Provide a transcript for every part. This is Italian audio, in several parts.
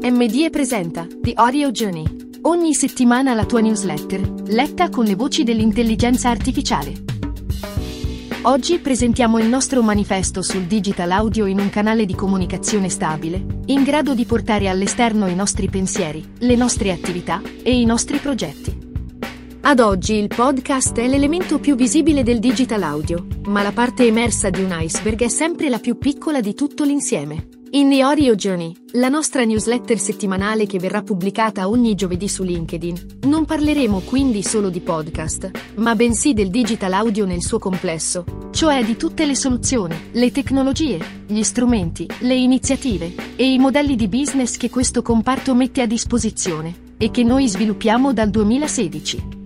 MDE presenta The Audio Journey. Ogni settimana la tua newsletter, letta con le voci dell'intelligenza artificiale. Oggi presentiamo il nostro manifesto sul digital audio in un canale di comunicazione stabile, in grado di portare all'esterno i nostri pensieri, le nostre attività e i nostri progetti. Ad oggi il podcast è l'elemento più visibile del digital audio, ma la parte emersa di un iceberg è sempre la più piccola di tutto l'insieme. In The Audio Journey, la nostra newsletter settimanale che verrà pubblicata ogni giovedì su LinkedIn, non parleremo quindi solo di podcast, ma bensì del digital audio nel suo complesso, cioè di tutte le soluzioni, le tecnologie, gli strumenti, le iniziative e i modelli di business che questo comparto mette a disposizione e che noi sviluppiamo dal 2016.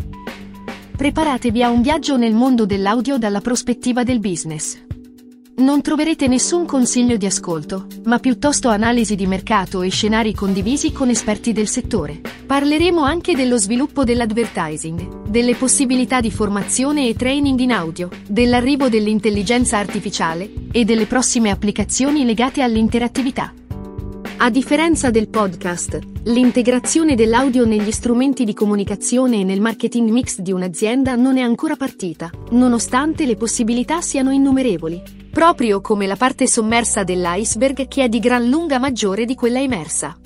Preparatevi a un viaggio nel mondo dell'audio dalla prospettiva del business. Non troverete nessun consiglio di ascolto, ma piuttosto analisi di mercato e scenari condivisi con esperti del settore. Parleremo anche dello sviluppo dell'advertising, delle possibilità di formazione e training in audio, dell'arrivo dell'intelligenza artificiale e delle prossime applicazioni legate all'interattività. A differenza del podcast, l'integrazione dell'audio negli strumenti di comunicazione e nel marketing mix di un'azienda non è ancora partita, nonostante le possibilità siano innumerevoli, proprio come la parte sommersa dell'iceberg che è di gran lunga maggiore di quella emersa.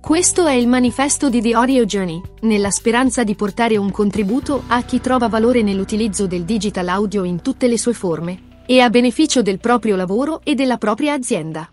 Questo è il manifesto di The Audio Journey, nella speranza di portare un contributo a chi trova valore nell'utilizzo del digital audio in tutte le sue forme, e a beneficio del proprio lavoro e della propria azienda.